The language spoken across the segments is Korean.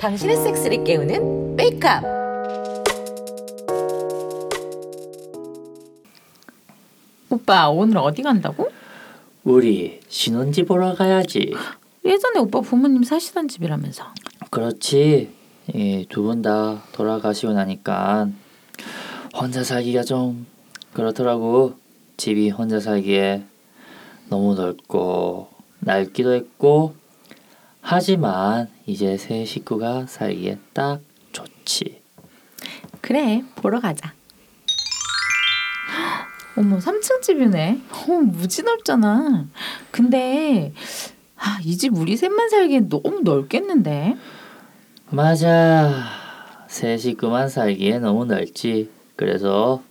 당신의 섹스를 깨우는 메이크업! 오빠, 오늘 어디 간다고? 우리 신혼집 보러 가야지. 예전에 오빠 부모님 사시던 집이라면서. 그렇지. 예, 두 분 다 돌아가시고 나니까 혼자 살기가 좀 그렇더라고. 집이 혼자 살기에 너무 넓고 낡기도 했고, 하지만 이제 새 식구가 살기에 딱 좋지. 그래, 보러 가자. 어머, 3층 집이네. 무지 넓잖아. 근데 이 집 우리 셋만 살기엔 너무 넓겠는데? 맞아, 새 식구만 살기에 너무 넓지. 그래서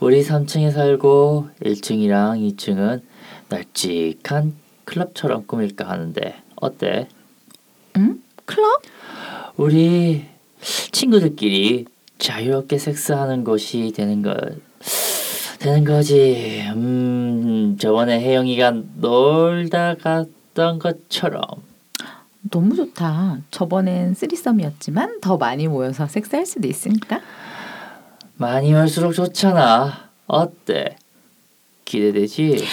우리 3층에 살고 1층이랑 2층은 널찍한 클럽처럼 꾸밀까 하는데 어때? 응? 클럽? 우리 친구들끼리 자유롭게 섹스하는 곳이 되는 거지. 저번에 혜영이가 놀다 갔던 것처럼. 너무 좋다. 저번엔 쓰리썸이었지만 더 많이 모여서 섹스할 수도 있으니까. 많이 할수록 좋잖아. 어때? 기대되지?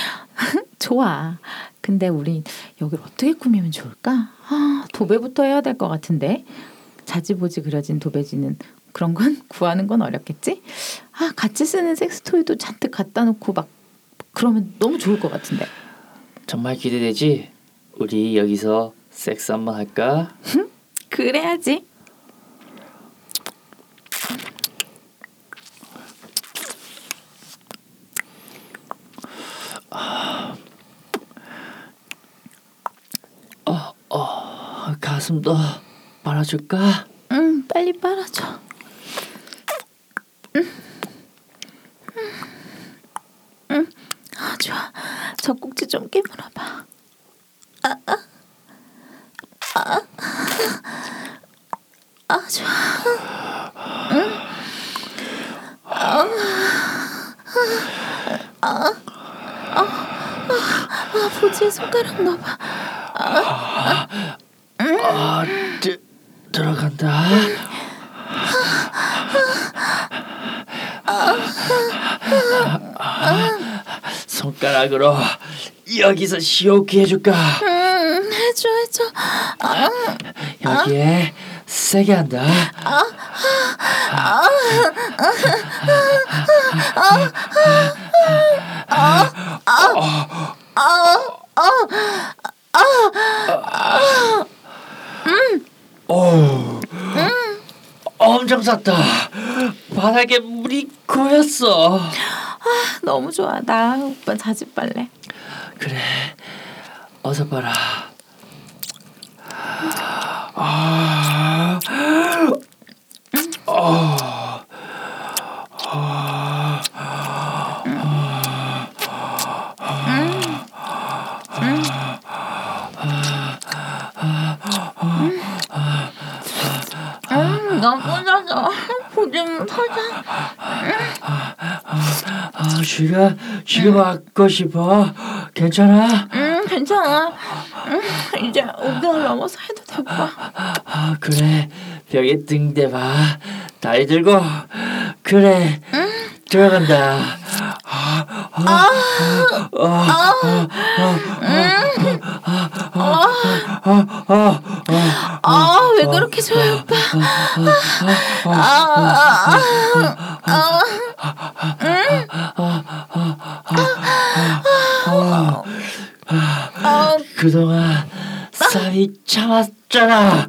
좋아. 근데 우린 여기를 어떻게 꾸미면 좋을까? 도배부터 해야 될 것 같은데. 자지보지 그려진 도배지는 그런 건 구하는 건 어렵겠지? 같이 쓰는 섹스토이도 잔뜩 갖다 놓고 막 그러면 너무 좋을 것 같은데. 정말 기대되지? 우리 여기서 섹스 한번 할까? 그래야지. 가슴도 빨아줄까? 응, 빨리 빨아줘. 좋아. 저 꼭지 좀 깨물어봐. 좋아. 보지에 손가락 넣어봐. 들어간다. 손가락으로 여기서 시원하게 해줄까? 해줘. 여기에 세게 한다. 엄청 쌌다. 바닥에 물이 고였어. 너무 좋아. 나 오빠 자지 빨래. 그래, 어서 빨아. 지금 하고 싶어? 괜찮아? 괜찮아. 이제 5개월 넘어서 해도 될 거야. 그래, 벽에 등 대봐. 다리 들고. 그래, 들어간다. 왜 그렇게 좋아요, 오빠? 그동안 싸이 참았잖아.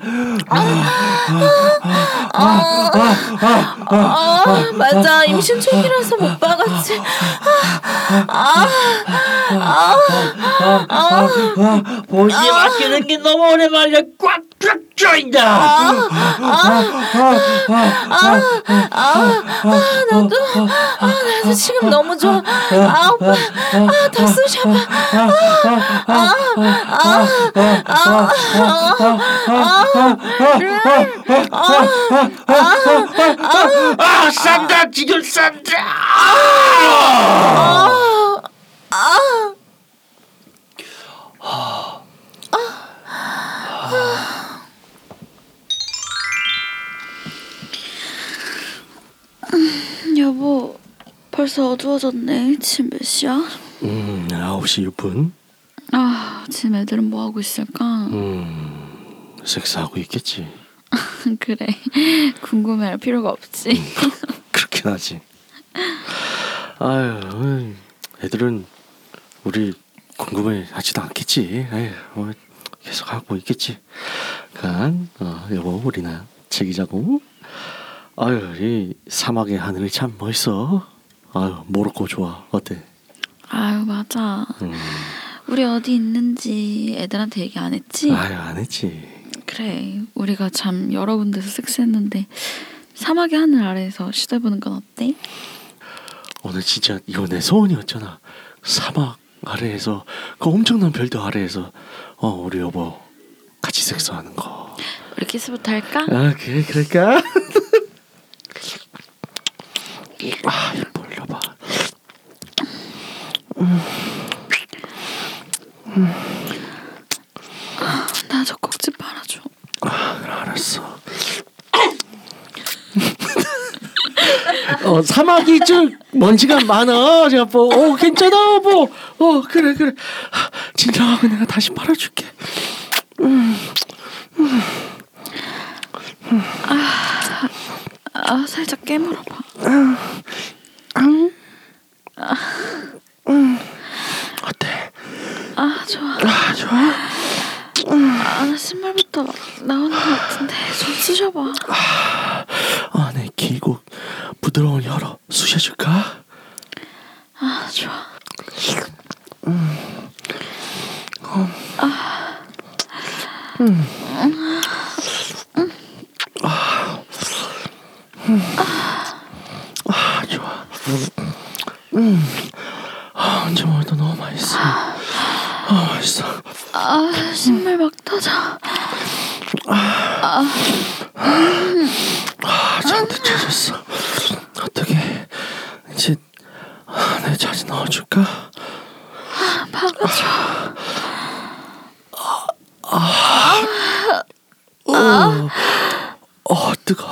맞아, 임신 초기라서 못 봐갔지. 보지에 맡기는 게 너무 오래 말려 꽉 조인다. 나도 지금 너무 좋아. 오빠, 더 쑤셔봐. 싼다, 지금 싼다. 벌써 어두워졌네. 지금 몇 시야? 9시 6분. 아, 지금 애들은 뭐 하고 있을까? 섹스하고 있겠지. 그래, 궁금해할 필요가 없지. 그렇긴 하지. 아유, 애들은 우리 궁금해하지도 않겠지. 아유, 계속 하고 있겠지. 그러니까 여보, 우리나 즐기자고. 아유, 이 사막의 하늘이 참 멋있어. 아유, 모로코 좋아. 어때? 아유, 맞아. 우리 어디 있는지 애들한테 얘기 안 했지? 아유, 안 했지. 그래, 우리가 참 여러 군데서 섹스했는데 사막의 하늘 아래에서 시도해보는 건 어때? 오늘 진짜 이거 내 소원이었잖아. 사막 아래에서 그 엄청난 별도 아래에서 우리 여보 같이 섹스하는 거. 우리 키스부터 할까? 아, 그래, 그럴까? 아, 이거 올려봐. 아, 나 저 꼭지 빨아줘. 아, 그래, 알았어. 사막이 좀 먼지가 많아. 제가 괜찮아, 뭐. 그래. 진정하고 내가 다시 빨아줄게. 아, 살짝 깨물어봐. 어때? 아, 좋아. 아, 좋아? 아, 나 신발부터 막 나오는 것 같은데 좀 쑤셔봐. 아, 내 길고 부드러운 혀로 쑤셔줄까? 아, 좋아. 아, 좋아. 아, 언제 먹어도 너무 맛있어. 아, 맛있어. 아, 신발 막 터져. 잘 데쳐졌어. 어떻게 이제 내 자지 넣어줄까? 아, 박아줘. 뜨거.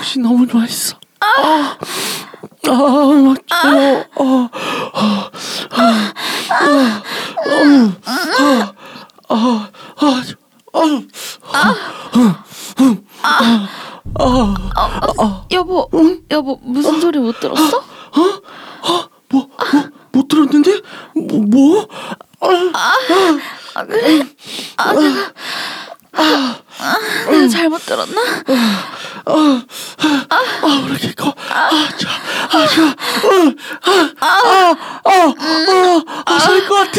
역시 너무 맛있어. 여보, 무슨 소리 못 들었어? 못 들었는데? 뭐? 그래? 내가 잘못 들었나? 우리 기꺼. 살 것 같아.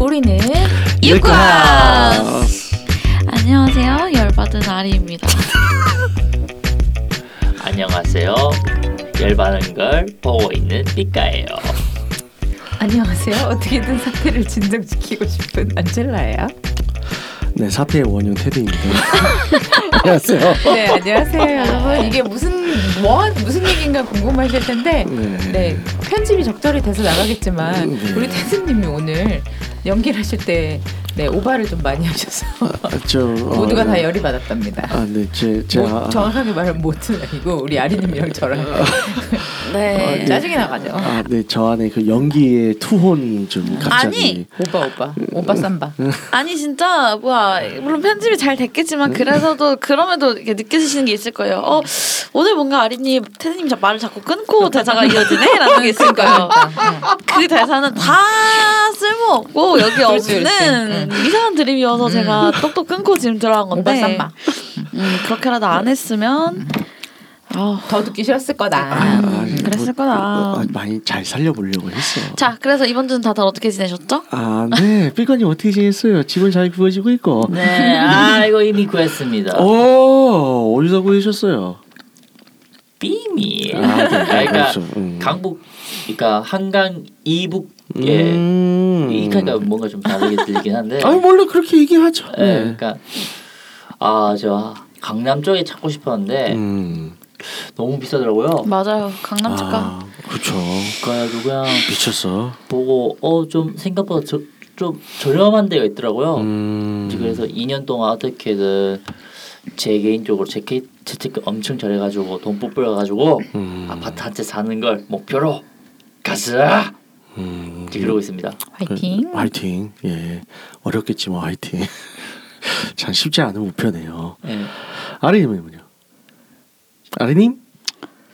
우리는 유쿠아. 안녕하세요, 열받은 아리입니다. 안녕하세요, 열받은 걸 보고 있는 삐까예요. 안녕하세요, 어떻게든 사태를 진정시키고 싶은 안젤라예요. 네, 사태의 원흉 테드입니다. 안녕하세요. 네, 안녕하세요, 여러분. 이게 무슨 얘기인가 궁금하실 텐데, 네, 편집이 적절히 돼서 나가겠지만 우리 테드님이 오늘 연기하실 때 오바를 좀 많이 하셔서 모두가 다 열이 받았답니다. 아, 네, 제가 정확하게 말하면 모트는 아니고 우리 아리님이랑 저랑 네, 짜증이 나가죠. 아, 네, 저 안에 그 연기의 투혼이 좀 갑자기. 아니, 오빠 삼바. 아니, 진짜 뭐야, 물론 편집이 잘 됐겠지만 그래서도 그럼에도 이렇게 느껴지시는 게 있을 거예요. 오늘 뭔가 아리님, 테드님 말을 자꾸 끊고 대사가 이어지네라는 게 있을 거예요. 그 대사는 다 쓸모없고 여기 없는. 이상한 드립이어서 제가 똑똑 끊고 지금 들어간 건데, 그렇게라도 안 했으면 더 듣기 싫었을 거다. 그랬을 거다. 많이 잘 살려보려고 했어요. 자, 그래서 이번 주는 다들 어떻게 지내셨죠? 아, 네. 삐까님 어떻게 지냈어요? 집은 잘 구해지고 있고. 네. 아, 이거 이미 구했습니다. 오, 어디서 구해셨어요? 비밀. 아, 네, 그러니까 강북, 그러니까 한강 이북. 예, 이니까 뭔가 좀 다르게 들리긴 한데. 아니 원래 그렇게 얘기하죠. 예, 네. 그러니까 아, 저 강남 쪽에 찾고 싶었는데 너무 비싸더라고요. 맞아요, 강남 쪽가. 아, 그렇죠. 그래가지고 그냥 미쳤어. 보고 좀 생각보다 좀 저렴한 데가 있더라고요. 그래서 2년 동안 어떻게든 제 개인적으로 재테크 엄청 잘해가지고 돈 뽑으려가지고 아파트 한 채 사는 걸 목표로 가자. 이러고 있습니다. 화이팅. 화이팅. 예, 어렵겠지만 화이팅. 참 쉽지 않은 목표네요. 네. 아리님은요? 아리님?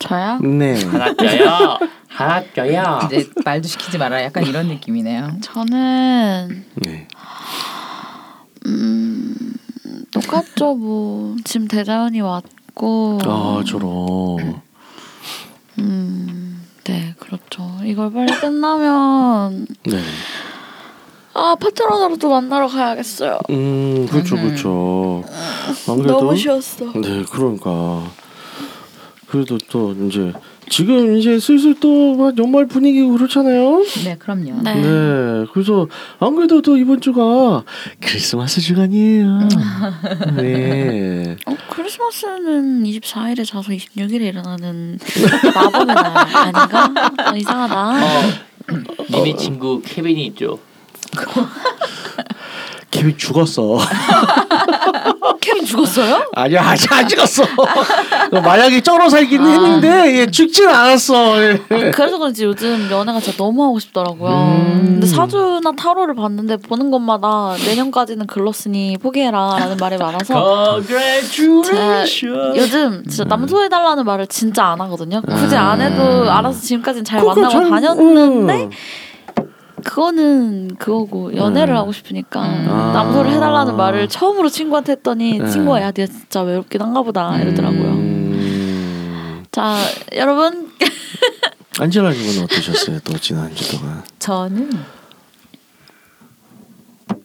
저요? 네. 한학교요. 한학교요. 이제 말도 시키지 마라. 약간 이런 느낌이네요. 저는 네. 똑같죠 뭐. 지금 대자연이 왔고. 아 저런. 네, 그렇죠. 이걸 빨리 끝나면 네. 아, 파트너들도 만나러 가야겠어요. 그렇죠, 그렇죠. 아무래도 너무 쉬웠어. 네, 그러니까. 그래도 또 이제 지금 이제 슬슬 또 연말 분위기고 그렇잖아요. 네, 그럼요. 네. 네, 그래서 안 그래도 또 이번 주가 크리스마스 주간이에요. 네. 크리스마스는 24일에 자서 26일에 일어나는 마법의 날 아닌가? 이상하다. 님의 친구 케빈이 있죠. 케빈 죽었어. 케빈 죽었어요? 아니야, 아직 안 죽었어. 마약이 쩔어 살긴 했는데 예, 죽진 않았어. 예. 아, 그래서 그런지 요즘 연애가 진짜 너무 하고 싶더라고요. 근데 사주나 타로를 봤는데 보는 것마다 내년까지는 글렀으니 포기해라 라는 말이 많아서 요즘 진짜 남소해달라는 말을 진짜 안 하거든요. 굳이 안 해도 알아서 지금까지는 잘 만나고 다녔는데 그거는 그거고 연애를 하고 싶으니까 남소를 해달라는 말을 처음으로 친구한테 했더니 친구가 야, 네가 진짜 외롭긴 한가 보다 이러더라고요. 자, 여러분 안젤라 님은 어떠셨어요? 또 지난 한 주 동안 저는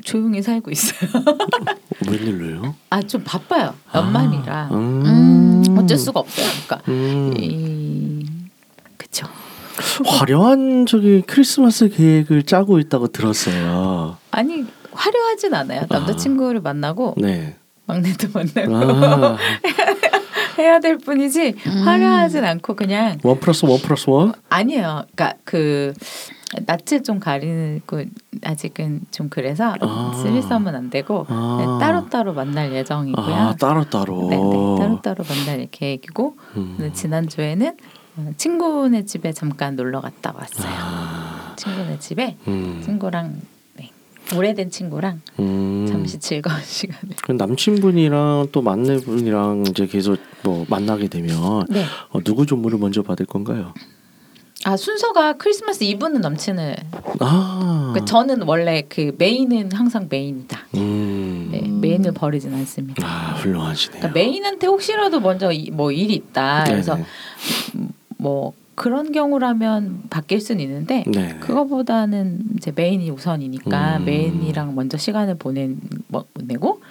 조용히 살고 있어요. 웬일로요? 아, 좀 바빠요. 연말이라 어쩔 수가 없어요. 그러니까 그쵸. 화려한 저기 크리스마스 계획을 짜고 있다고 들었어요. 아니 화려하진 않아요. 남자친구를 만나고 네. 막내도 만나고 해야 될 뿐이지 화려하진 않고 그냥 1+1+1? 아니에요. 그러니까 그 낯을 좀 가리고 아직은 좀 그래서 쓰리썸은 안 되고 따로따로 만날 예정이고요. 아, 따로따로. 네네, 따로따로 만날 계획이고 지난주에는 친구네 집에 잠깐 놀러 갔다 왔어요. 친구네 집에 친구랑 네. 오래된 친구랑 잠시 즐거운 시간을. 남친분이랑 또 만내분이랑 이제 계속 뭐 만나게 되면 네. 누구 조문을 먼저 받을 건가요? 아, 순서가 크리스마스 이브는 남친을. 아. 그러니까 저는 원래 그 메인은 항상 메인이다. 네, 메인을 버리진 않습니다. 아, 훌륭하시네요. 그러니까 메인한테 혹시라도 먼저 뭐 일이 있다. 네네. 그래서 뭐 그런 경우라면 바뀔 수는 있는데 네네. 그거보다는 이제 메인이 우선이니까 메인이랑 먼저 시간을 보내고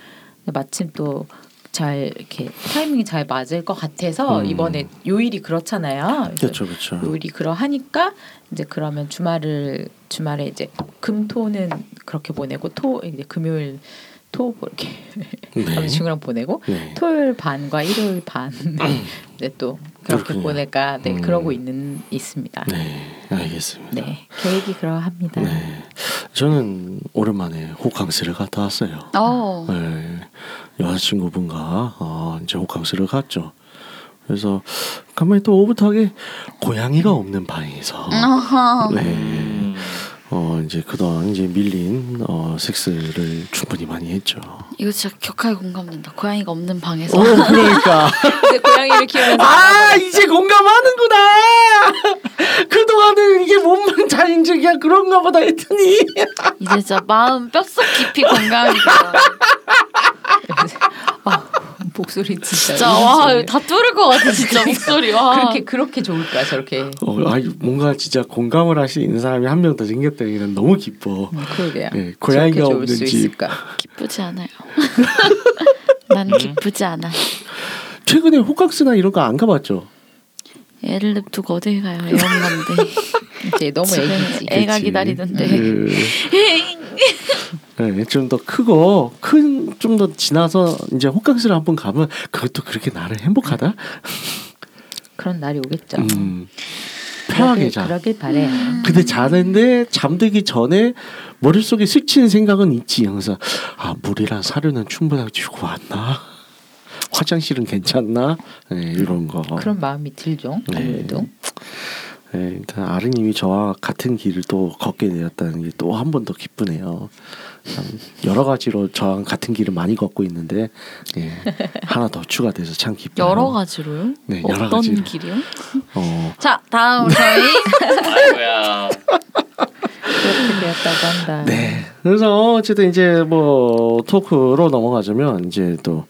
마침 또 잘 이렇게 타이밍이 잘 맞을 것 같아서 이번에 요일이 그렇잖아요. 그렇죠, 그렇죠. 요일이 그러하니까 이제 그러면 주말에 이제 금토는 그렇게 보내고 토 이제 금요일 토 이렇게 남친구랑 네. 보내고 네. 토요일 반과 일요일 반 이제 또 그렇게 그렇군요. 보낼까 네 그러고 있습니다. 네, 알겠습니다. 네, 계획이 그러합니다. 네, 저는 오랜만에 호캉스를 갔다 왔어요. 어. 네. 여자친구분과 이제 호캉스를 갔죠. 그래서 가만히 또 오붓하게 고양이가 없는 방에서 네. 이제 그동안 이제 밀린 섹스를 충분히 많이 했죠. 이거 진짜 격하게 공감된다. 고양이가 없는 방에서. 오, 그러니까. 이제 고양이를 키우면서. 아, 이제 공감하는구나. 그동안은 이게 몸만 다 이제 그냥 그런가 보다 했더니. 이제 진짜 마음 뼛속 깊이 공감이 돼요. 목소리 진짜 와 다 뚫을 것 같아 진짜. 그러니까, 목소리 와 그렇게 좋을까 저렇게. 아 뭔가 진짜 공감을 할 수 있는 사람이 한 명 더 생겼다니 난 너무 기뻐. 그러게요. 네, 고양이가 없는 집 있을까? 기쁘지 않아요. 난 기쁘지 않아. 최근에 호캉스나 이런 거 안 가봤죠? 애를 냅두고 어딜 가요. 애 엄마인데 이제 너무 애기지. 애가 기다리던데. 네, 좀 더 크고 큰 좀 더 지나서 이제 호캉스를 한번 가면 그것도 그렇게 나를 행복하다. 그런 날이 오겠죠. 편하게 자. 그러길 바래. 근데 자는데 잠들기 전에 머릿속에 스치는 생각은 있지 항상. 아 물이랑 사료는 충분하게 주고 왔나? 화장실은 괜찮나? 네, 이런 거. 그런 마음이 들죠. 아무래도. 네, 일단 아르님이 저와 같은 길을 또 걷게 되었다는 게 또 한 번 더 기쁘네요. 여러 가지로 저랑 같은 길을 많이 걷고 있는데 예, 하나 더 추가돼서 참 기뻐요. 여러 가지로요? 네, 여러 어떤 가지로. 길이요? 자, 다음 저희 아이고야 그렇게 되었다고 한다. 네, 그래서 어쨌든 이제 뭐 토크로 넘어가자면 이제 또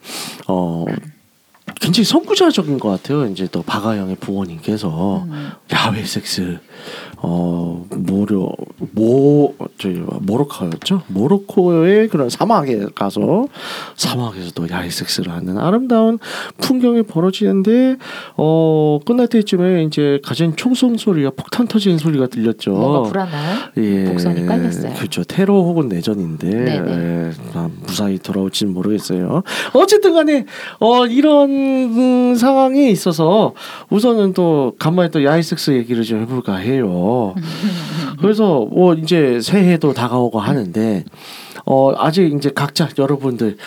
굉장히 선구자적인 것 같아요. 이제 또 박아영의 부모님께서 야외 섹스, 모로코의 그런 사막에 가서 사막에서 또 야외 섹스를 하는 아름다운 풍경이 벌어지는데 끝날 때쯤에 이제 가진 총성 소리와 폭탄 터지는 소리가 들렸죠. 뭔가 불안해요. 예, 복선이 깔렸어요. 그렇죠. 테러 혹은 내전인데 예, 무사히 돌아올지는 모르겠어요. 어쨌든간에 이런 상황이 있어서 우선은 또 간만에 또 야외 섹스 얘기를 좀 해볼까 해요. 그래서 뭐 이제 새해도 다가오고 하는데 아직 이제 각자 여러분들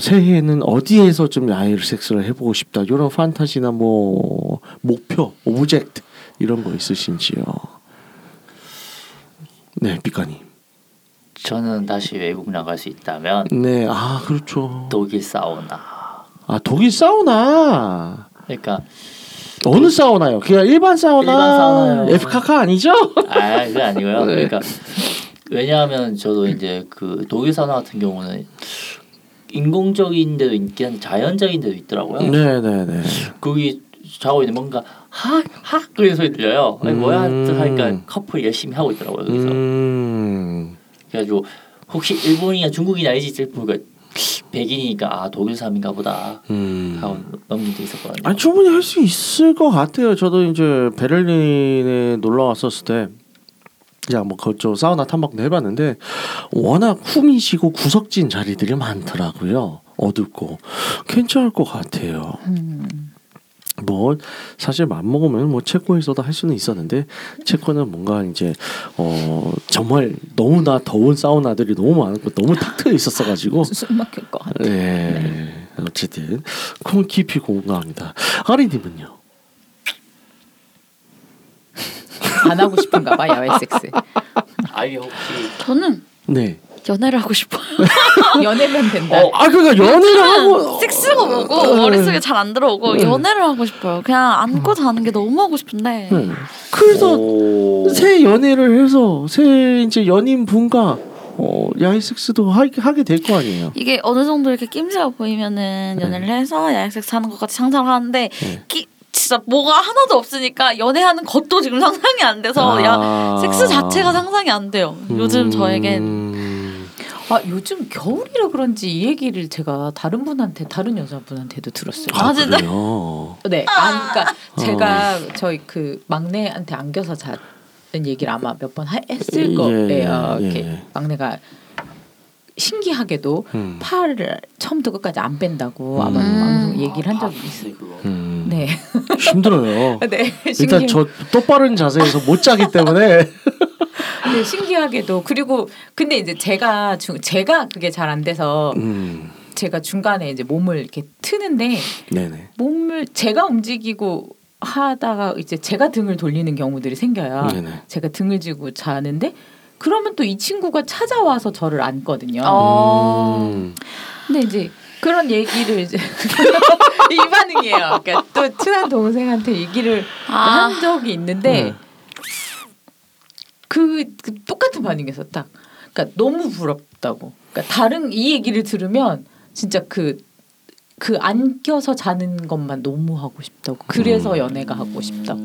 새해에는 어디에서 좀 야외 섹스를 해보고 싶다 이런 판타지나 뭐 목표, 오브젝트 이런 거 있으신지요? 네, 빛가님. 저는 다시 외국 나갈 수 있다면 네, 아 그렇죠. 독일 사우나. 아 독일 사우나. 그러니까 어느 그, 사우나요? 그냥 일반 사우나. 에프카카 아니죠? 아 그게 아니고요. 네. 그러니까 왜냐하면 저도 이제 그 독일 사우나 같은 경우는 인공적인 데도 있긴 자연적인 데도 있더라고요. 네네네. 거기 자고 있는 뭔가 하 그런 소리 들려요. 아니, 뭐야 하니까 커플 열심히 하고 있더라고요. 그래서 그래가지고 혹시 일본이냐 중국이냐 알지? 그러니까 백인이니까 아 독일 사람인가 보다 하고 넘긴 게 있었거든요. 아 충분히 할 수 있을 것 같아요. 저도 이제 베를린에 놀러 왔었을 때 그냥 뭐 그쪽 사우나 탐방도 해봤는데 워낙 후미시고 구석진 자리들이 많더라고요. 어둡고 괜찮을 것 같아요. 뭐 사실 맘먹으면 뭐 체코에서도 할 수는 있었는데 체코는 뭔가 이제 정말 너무나 더운 사우나들이 너무 많았고 너무 탁 트여 있었어가지고 숨 막힐 것 같아요. 네. 어쨌든 그건 깊이 공감합니다. 아리님은요? 안 하고 싶은가 봐 야외 섹스. 아니 혹시 저는 네 연애를 하고 싶어요. 연애면 된다. 아 그러니까 연애를 하고 섹스가 뭐고 머릿속에 잘 안 들어오고 연애를 하고 싶어요. 그냥 안고 자는 게 너무 하고 싶은데 그래서 새 연애를 해서 새 이제 연인분과 야외 섹스도 하게 될 거 아니에요. 이게 어느 정도 이렇게 낌새가 보이면은 연애를 해서 야외 섹스 하는 것 같이 상상을 하는데 진짜 뭐가 하나도 없으니까 연애하는 것도 지금 상상이 안 돼서 야 섹스 자체가 상상이 안 돼요. 요즘 저에겐 아 요즘 겨울이라 그런지 이 얘기를 제가 다른 여자분한테도 들었어요. 아 진짜? 네, 그러니까 제가 저희 그 막내한테 안겨서 자는 얘기를 아마 몇 번 했을 거예요. 이렇게 막내가 신기하게도 팔을 처음부터 끝까지 안 뺀다고 아마 방송 얘기를 한 적이 있어요. 네. 힘들어요. 네. 일단 저 똑바른 자세에서 못 자기 때문에. 네, 신기하게도 그리고 근데 이제 제가 그게 잘 안 돼서 제가 중간에 이제 몸을 이렇게 트는데 네네. 몸을 제가 움직이고 하다가 이제 제가 등을 돌리는 경우들이 생겨요. 네네. 제가 등을 쥐고 자는데 그러면 또 이 친구가 찾아와서 저를 안거든요. 근데 이제 그런 얘기를 이제 이 반응이에요. 그러니까 또 친한 동생한테 얘기를 한 적이 있는데. 그 똑같은 반응에서 딱 그러니까 너무 부럽다고. 그러니까 다른 이 얘기를 들으면 진짜 그 그 안 껴서 자는 것만 너무 하고 싶다고. 그래서 연애가 하고 싶다고.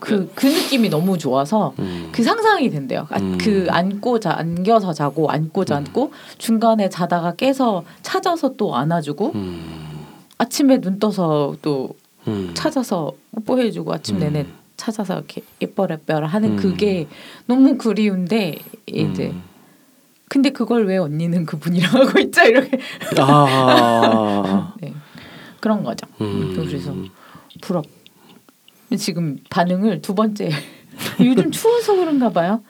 그 느낌이 너무 좋아서 그 상상이 된대요. 그 안겨서 자고 안고 자고 중간에 자다가 깨서 찾아서 또 안아주고 아침에 눈 떠서 또 찾아서 뽀뽀해주고 아침 내내 찾아서 이렇게 예뻐라 하는 그게 너무 그리운데 이제 근데 그걸 왜 언니는 그분이랑 하고 있죠 이렇게 아. 네. 그런 거죠. 그래서 부럽. 지금 반응을 두 번째. 요즘 추워서 그런가 봐요.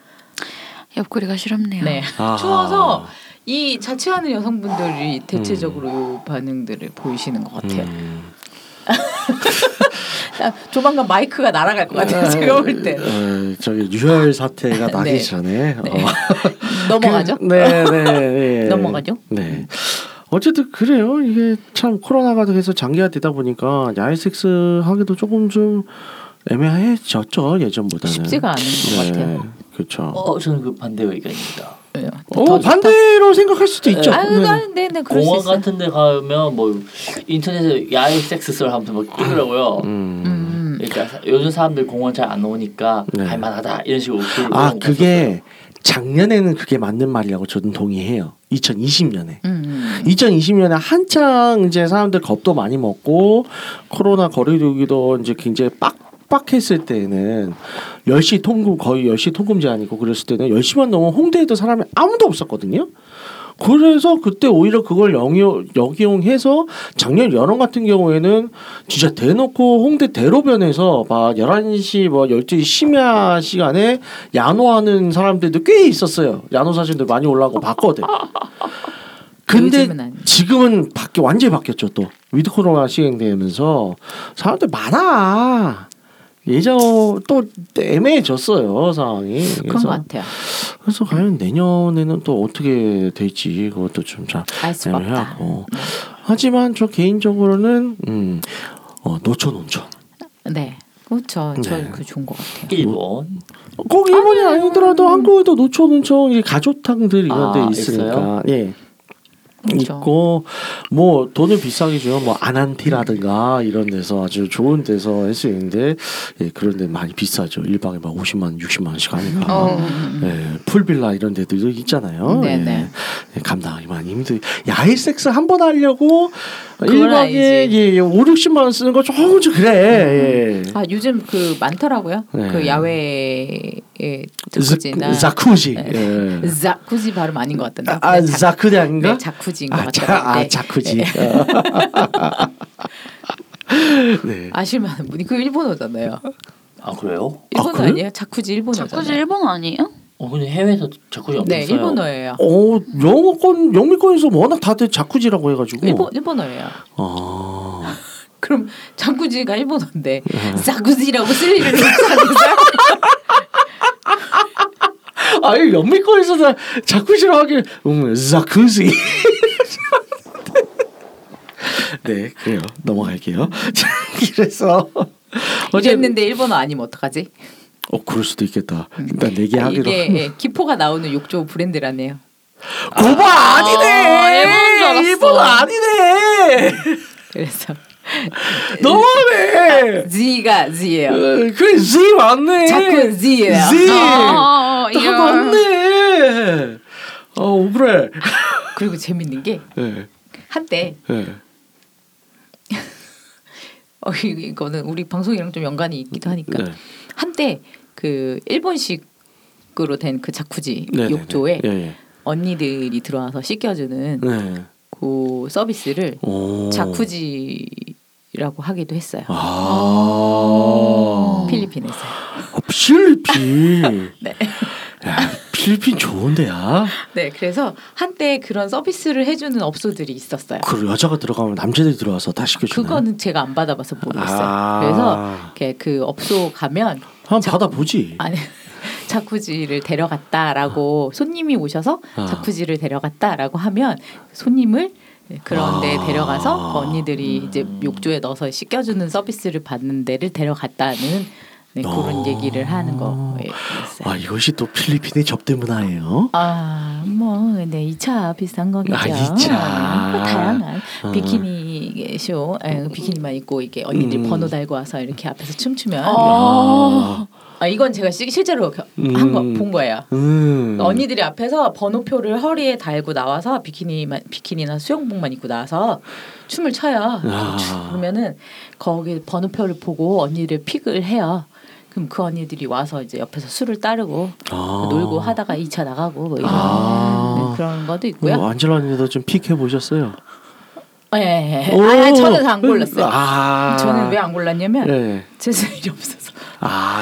옆구리가 시렵네요. 네. 아. 추워서 이 자취하는 여성분들이 대체적으로 요 반응들을 보이시는 것 같아요. 조만간 마이크가 날아갈 것 같아요. 제가 볼 때. 저기 유혈 사태가 나기 네. 전에 네. 넘어가죠. 네, 네, 네. 넘어가죠. 네. 어쨌든 그래요. 이게 참 코로나가 계속 장기화되다 보니까 야외 섹스 하기도 조금 좀 애매해졌죠. 예전보다는. 쉽지가 않은 것 같아요. 그렇죠. 저는 그 반대 의견입니다. 네. 반대로 생각할 수도 있죠. 네. 공원 같은 데 가면 뭐 인터넷에 야외 섹스를 하면서 막 뜨더라고요. 그러니까 요즘 사람들 공원 잘 안 오니까 네. 할만하다 이런 식으로. 그게 작년에는 그게 맞는 말이라고 저는 동의해요. 2020년에. 2020년에 한창 이제 사람들 겁도 많이 먹고 코로나 거리두기도 이제 굉장히 빡빡했을 때는 10시 통금 거의 10시 통금 제한이고 그랬을 때는 10시만 넘으면 홍대에도 사람이 아무도 없었거든요. 그래서 그때 오히려 그걸 역이용해서 작년 여름 같은 경우에는 진짜 대놓고 홍대 대로변에서 막 11시, 뭐 12시 심야 시간에 야노하는 사람들도 꽤 있었어요. 야노 사진들 많이 올라온 거 봤거든. 근데 지금은 완전히 바뀌었죠. 또 위드 코로나 시행되면서 사람들 많아. 예전 또 애매해졌어요 상황이. 그런 것 같아요. 그래서 과연 내년에는 또 어떻게 될지 그것도 좀 잘 애매하고. 하지만 저 개인적으로는 노천온천. 네, 그렇죠. 저 네. 그 좋은 것 같아요. 일본. 꼭 일본이 아니더라도 한국에도 노천온천 가족탕들 이런 데 있으니까. 있어요? 예. 그렇죠. 있고 뭐 돈을 비싸게 주면 뭐 아난티라든가 이런 데서 아주 좋은 데서 할 수 있는데 예, 그런 데 많이 비싸죠. 1박에 막 50만 원 60만 원씩 하니까 예, 풀빌라 이런 데도 있잖아요. 예, 예, 감당하기 많이 힘들. 야외 섹스 한 번 하려고 1박에 예, 5, 60만 원 쓰는 거 조금 좀 그래. 예. 아 요즘 그 많더라고요. 예. 그 야외에 자쿠지. 예. 자쿠지 발음 아닌 것 같던데. 아 자쿠지 아닌가? 네, 자쿠지인 것 같아요. 아 자쿠지. 네. 네. 아실만한 분이 그 일본어잖아요. 아 그래요? 일본어 그래? 아니에요? 자쿠지 일본어잖아요. 자쿠지 일본어 아니에요? 근데 해외에서 자쿠지 없어요. 네, 일본어예요. 영어권 영미권에서 워낙 다들 자쿠지라고 해가지고. 일본어예요. 아. 그럼 자쿠지가 일본어인데 자쿠지라고 쓸 일은 없잖아요. 아니 영미권에서 다 자쿠지라고 하길 자쿠지. 네, 그래요. 넘어갈게요. 그래서 이랬는데 일본어 아니면 어떡하지? 그럴 수도 있겠다. 일단 얘기하기로. 이게 기포가 나오는 욕조 브랜드라네요. 고바 아니네. 일본 아니네. 그래서 너무하네. Z가 Z예요. 그래 Z 맞네. 자꾸 Z예요. Z. 맞네. 그래. 그리고 재밌는 게 한때. 이거는 우리 방송이랑 좀 연관이 있기도 하니까 한때. 그 일본식으로 된 그 자쿠지 네네네. 욕조에 네네. 언니들이 들어와서 씻겨주는 네네. 그 서비스를 자쿠지라고 하기도 했어요. 필리핀에서. 필리핀. 네. 야, 필리핀 좋은데야. 네, 그래서 한때 그런 서비스를 해주는 업소들이 있었어요. 그 여자가 들어가면 남자들이 들어와서 다 씻겨주나요? 그거는 제가 안 받아봐서 모르겠어요. 그래서 그 업소 가면. 한번 받아보지. 아니, 자쿠지를 데려갔다라고 손님이 오셔서 자쿠지를 데려갔다라고 하면 손님을 그런데 데려가서 언니들이 이제 욕조에 넣어서 씻겨주는 서비스를 받는 데를 데려갔다는 네, 그런 얘기를 하는 거였어요. 이것이 또 필리핀의 접대 문화예요. 뭐 네, 2차 비슷한 거겠죠. 아, 2차. 다양한 비키니 쇼, 비키니만 입고 이게 언니들 번호 달고 와서 이렇게 앞에서 춤추면. 아, 이건 제가 실제로 한 거 본 거예요. 언니들이 앞에서 번호표를 허리에 달고 나와서 비키니나 수영복만 입고 나와서 춤을 춰요. 그러면은 거기 번호표를 보고 언니를 픽을 해요. 그럼 그 언니들이 와서 이제 옆에서 술을 따르고 놀고 하다가 2차 나가고 뭐 이런 네, 그런 것도 있고요. 안젤라 언니도 좀 픽해 보셨어요? 예. 아니, 저는 안 골랐어요. 저는 왜 안 골랐냐면 제 스타일이 없어서.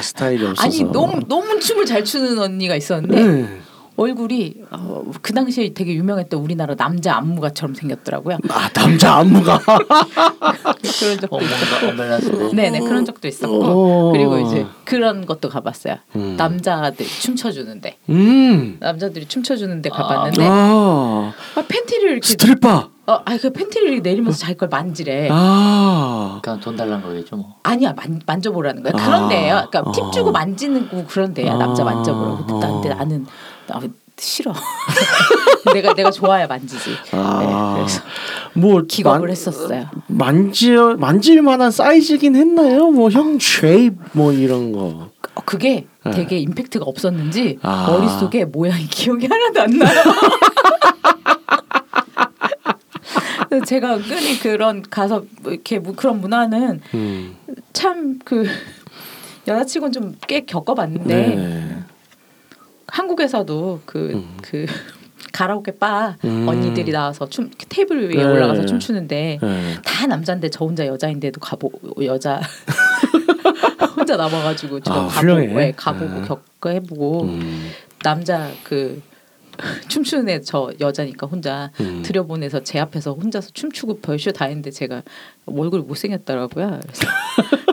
스타일이 없어서. 아니 너무 춤을 잘 추는 언니가 있었는데 얼굴이 그 당시에 되게 유명했던 우리나라 남자 안무가처럼 생겼더라고요. 남자 안무가. 그런 적도 있었고. 네네 그런 적도 있었고 그리고 이제 그런 것도 가봤어요. 남자들 춤춰주는데. 남자들이 춤춰주는데 가봤는데. 팬티를 이렇게. 스트리퍼. 그 팬티를 내리면서 자기 걸 만지래. 그러니까 돈 달라는 거겠죠 뭐. 아니야 만져보라는 거야. 그런데요. 그러니까 팁 주고 만지는 거 그런데야 남자 만져보라고. 근데 나는 싫어. 내가 좋아야 만지지. 네, 그래서 뭐 기겁을 했었어요. 만질만한 사이즈긴 했나요? 뭐 형 쉐입 뭐 이런 거. 그게 되게 임팩트가 없었는지 머릿속에 모양이 기억이 하나도 안 나요. 제가 은근히 그런 가서 이렇게 그런 문화는 참 그 여자치고는 좀 꽤 겪어봤는데 한국에서도 그 가라오케 바 언니들이 나와서 테이블 위에 올라가서 춤추는데 다 남자인데 저 혼자 여자인데도 여자 혼자 남아가지고 가보고 겪어보고 남자 그 춤추는 애 저 여자니까 혼자 들여보내서 제 앞에서 혼자서 춤추고 별쇼 다 했는데 제가 얼굴 못생겼더라고요.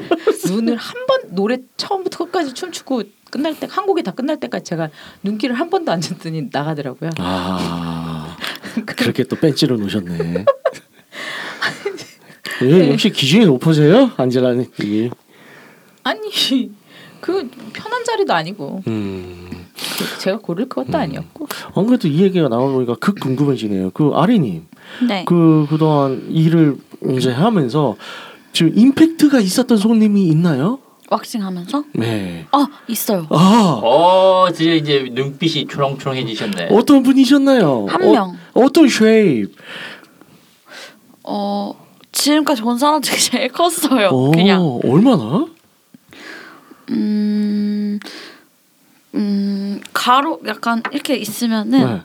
그래서 눈을 한 번 노래 처음부터 끝까지 춤추고 끝날 때 한 곡이 다 끝날 때까지 제가 눈길을 한 번도 안 줬더니 나가더라고요. 그렇게 또 뺀질을 놓으셨네. 역시 기준이 높으세요? 안젤라님. 아니 그 편한 자리도 아니고 제가 고를 것도 아니었고. 안 그래도 이 얘기가 나오니까 궁금해지네요. 그 아리님, 네. 그동안 일을 이제 하면서 지금 임팩트가 있었던 손님이 있나요? 왁싱하면서? 네. 있어요. 진짜 이제 눈빛이 초롱초롱해지셨네. 어떤 분이셨나요? 한 명. 어떤 쉐입? 지금까지 본 사람 중에 제일 컸어요. 그냥. 얼마나? 가로 약간 이렇게 있으면은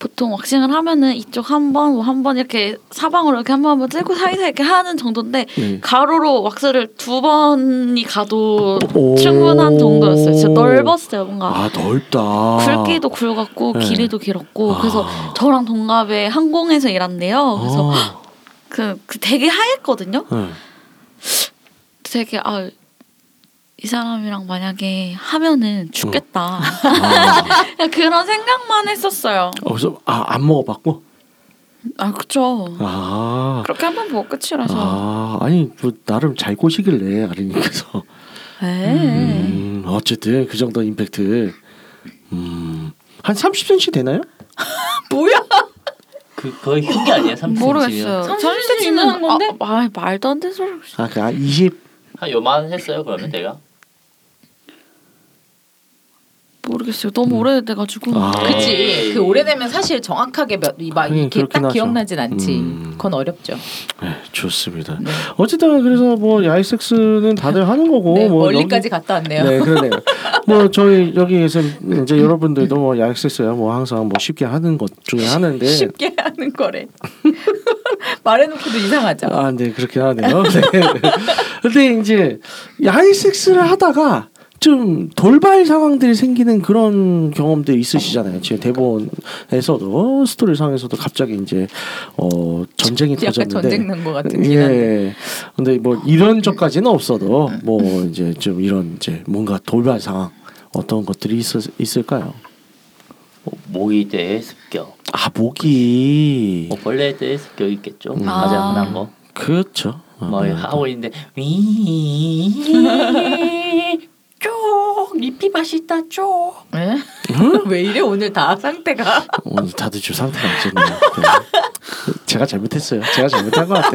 보통 왁싱을 하면은 이쪽 한 번 이렇게 사방으로 이렇게 한 번 찔고 사이사이 이렇게 하는 정도인데 가로로 왁스를 2번이 가도 충분한 정도였어요. 진짜 넓었어요. 뭔가 넓다. 굵기도 굵었고 길이도 길었고. 그래서 저랑 동갑에 항공에서 일한대요. 그래서 그 되게 하얗거든요. 되게 이 사람이랑 만약에 하면은 죽겠다. 그런 생각만 했었어요. 그래서 안 먹어봤고? 그쵸. 그렇게 한번 보고 끝이라서. 아니 뭐 나름 잘 꼬시길래 아리님께서. 어쨌든 그 정도 임팩트. 한 30cm 되나요? 뭐야? 거의 큰 게 아니야 30cm. 모르겠어요. 30cm는 건데? 말도 안 되는 소리. 그냥 20. 한 요만 했어요 그러면 내가. 모르겠어요. 너무 오래돼가지고. 그치. 그 오래되면 사실 정확하게 이렇게 딱 기억나진 않지. 그건 어렵죠. 좋습니다. 네. 어쨌든 그래서 뭐 야외 섹스는 다들 하는 거고. 네, 뭐 멀리까지 갔다 왔네요. 네, 그러네요. 뭐 저희 여기에서 이제 여러분들도 뭐 야외 섹스야 뭐 항상 뭐 쉽게 하는 것 중에 하나인데. 쉽게 하는 거래. 말해놓고도 이상하죠. 네, 그렇긴 하네요. 네. 근데 이제 야외 섹스를 하다가. 좀 돌발 상황들이 생기는 그런 경험들이 있으시잖아요. 지금 대본에서도 스토리상에서도 갑자기 이제 전쟁이 터졌는데 약간 전쟁 난 것 같은 예. 근데 뭐 이런 적까지는 없어도 뭐 이제 좀 이런 이제 뭔가 돌발 상황 어떤 것들이 있을까요? 모기 때의 습격. 모기. 벌레 때의 습격 있겠죠. 가장 흔한 거. 그렇죠. 하고 있는데 쭉 리피 맛있다 쪼. 네? 왜 이래 오늘 다 상태가. 오늘 다들 좀 상태가 없었네요. 네. 제가 잘못했어요. 제가 잘못한 것 같아.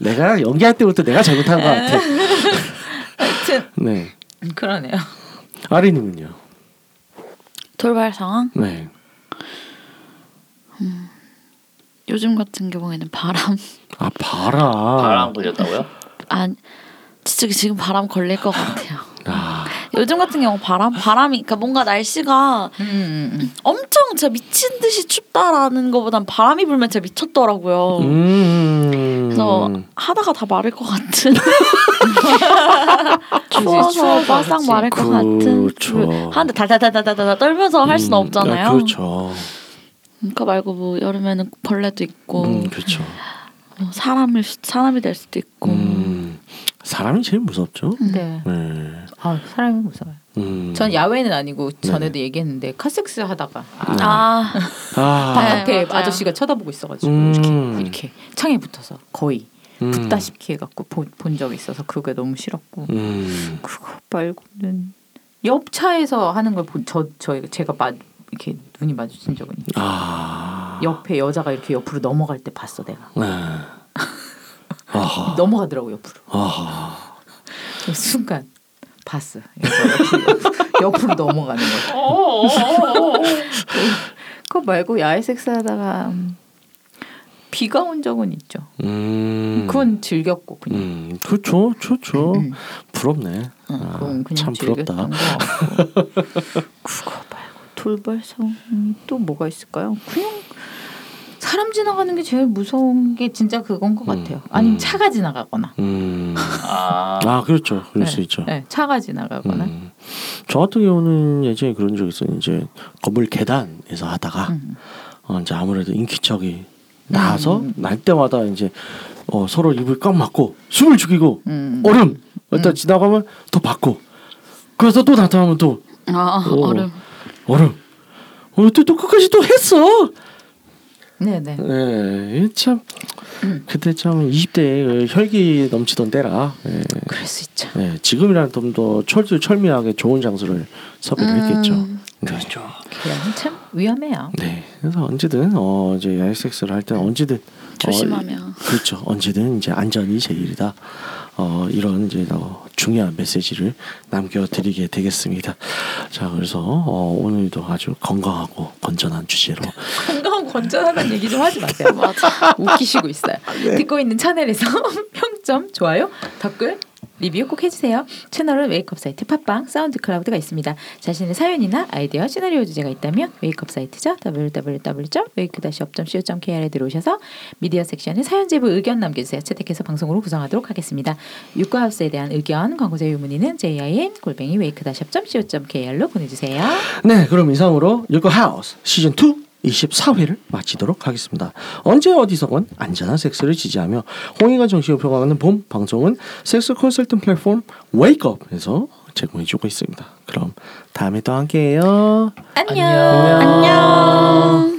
내가 연기할 때부터 내가 잘못한 것 같아. 하여튼 네. 그러네요. 아리님은요? 돌발 상황? 네. 요즘 같은 경우에는 바람. 아 바람 걸렸다고요? 아 진짜 지금 바람 걸릴 것 같아요. 아. 요즘 같은 경우 바람이 그러니까 뭔가 날씨가 엄청 진짜 미친 듯이 춥다라는 것보단 바람이 불면 진짜 미쳤더라고요. 그래서 하다가 다 마를 것 같은. 추워서 바싹 마를 것 같은. 하는데 달달달달달달 떨면서 할 수는 없잖아요. 아, 그렇죠. 그러니까 말고 뭐 여름에는 벌레도 있고. 그렇죠. 사람이 될 수도 있고. 사람이 제일 무섭죠. 네. 네. 아 사람이 무서워요. 전 야외는 아니고 전에도 네. 얘기했는데 카섹스 하다가 바깥에 아저씨가 쳐다보고 있어가지고 이렇게 창에 붙어서 거의 붙다시피 해갖고 본 적이 있어서 그게 너무 싫었고 그거 말고는 옆 차에서 하는 걸 제가 이렇게 눈이 마주친 적은 있어요. 아. 옆에 여자가 이렇게 옆으로 넘어갈 때 봤어 내가. 넘어가더라고 옆으로. 그 순간 봤어. 옆으로 넘어가는 거죠. 그거 말고 야외 섹스하다가 비가 온 적은 있죠. 그건 즐겼고 그냥. 그렇죠, 좋죠. 부럽네. 참 부럽다. 그거 말고 돌발상이 또 뭐가 있을까요? 그냥. 사람 지나가는 게 제일 무서운 게 진짜 그건 것 같아요. 아니면 차가 지나가거나. 아 그렇죠. 그럴 수 있죠. 네, 차가 지나가거나. 저 같은 경우는 예전에 그런 적 있어요. 이제 건물 계단에서 하다가 이제 아무래도 인기척이 나서 날 때마다 이제 서로 입을 꽉 막고 숨을 죽이고 얼음 일단 지나가면 또 받고 그래서 또 나타나면 또 얼음 또 끝까지 또 했어. 네네. 네, 참 그때 참 20대에 혈기 넘치던 때라. 네. 그럴 수 있죠. 네, 지금이랑 좀 더 철두철미하게 좋은 장소를 섭외를 했겠죠. 네. 그렇죠. 참 위험해요. 네, 그래서 언제든 이제 야외 섹스를 할 때 언제든 조심하며. 그렇죠. 언제든 이제 안전이 제일이다. 이런 이제 중요한 메시지를 남겨드리게 되겠습니다. 자, 그래서 오늘도 아주 건강하고 건전한 주제로. 건강하고 건전하다는 얘기 좀 하지 마세요. 맞아. 웃기시고 있어요. 네. 듣고 있는 채널에서 평점, 좋아요, 댓글, 리뷰 꼭 해주세요. 채널은 웨이크업 사이트 팟빵, 사운드 클라우드가 있습니다. 자신의 사연이나 아이디어, 시나리오 주제가 있다면 웨이크업 사이트죠. www.wake-up.co.kr에 들어오셔서 미디어 섹션에 사연 제보 의견 남겨주세요. 채택해서 방송으로 구성하도록 하겠습니다. 유쿠하우스에 대한 의견, 광고제 유문의는 jin@wake-up.co.kr로 보내주세요. 네, 그럼 이상으로 유쿠하우스 시즌2 24회를 마치도록 하겠습니다. 언제 어디서건 안전한 섹스를 지지하며 홍익한 정신을 표방하는 봄 방송은 섹스 컨설팅 플랫폼 웨이크업에서 제공해주고 있습니다. 그럼 다음에 또 함께해요. 안녕. 안녕.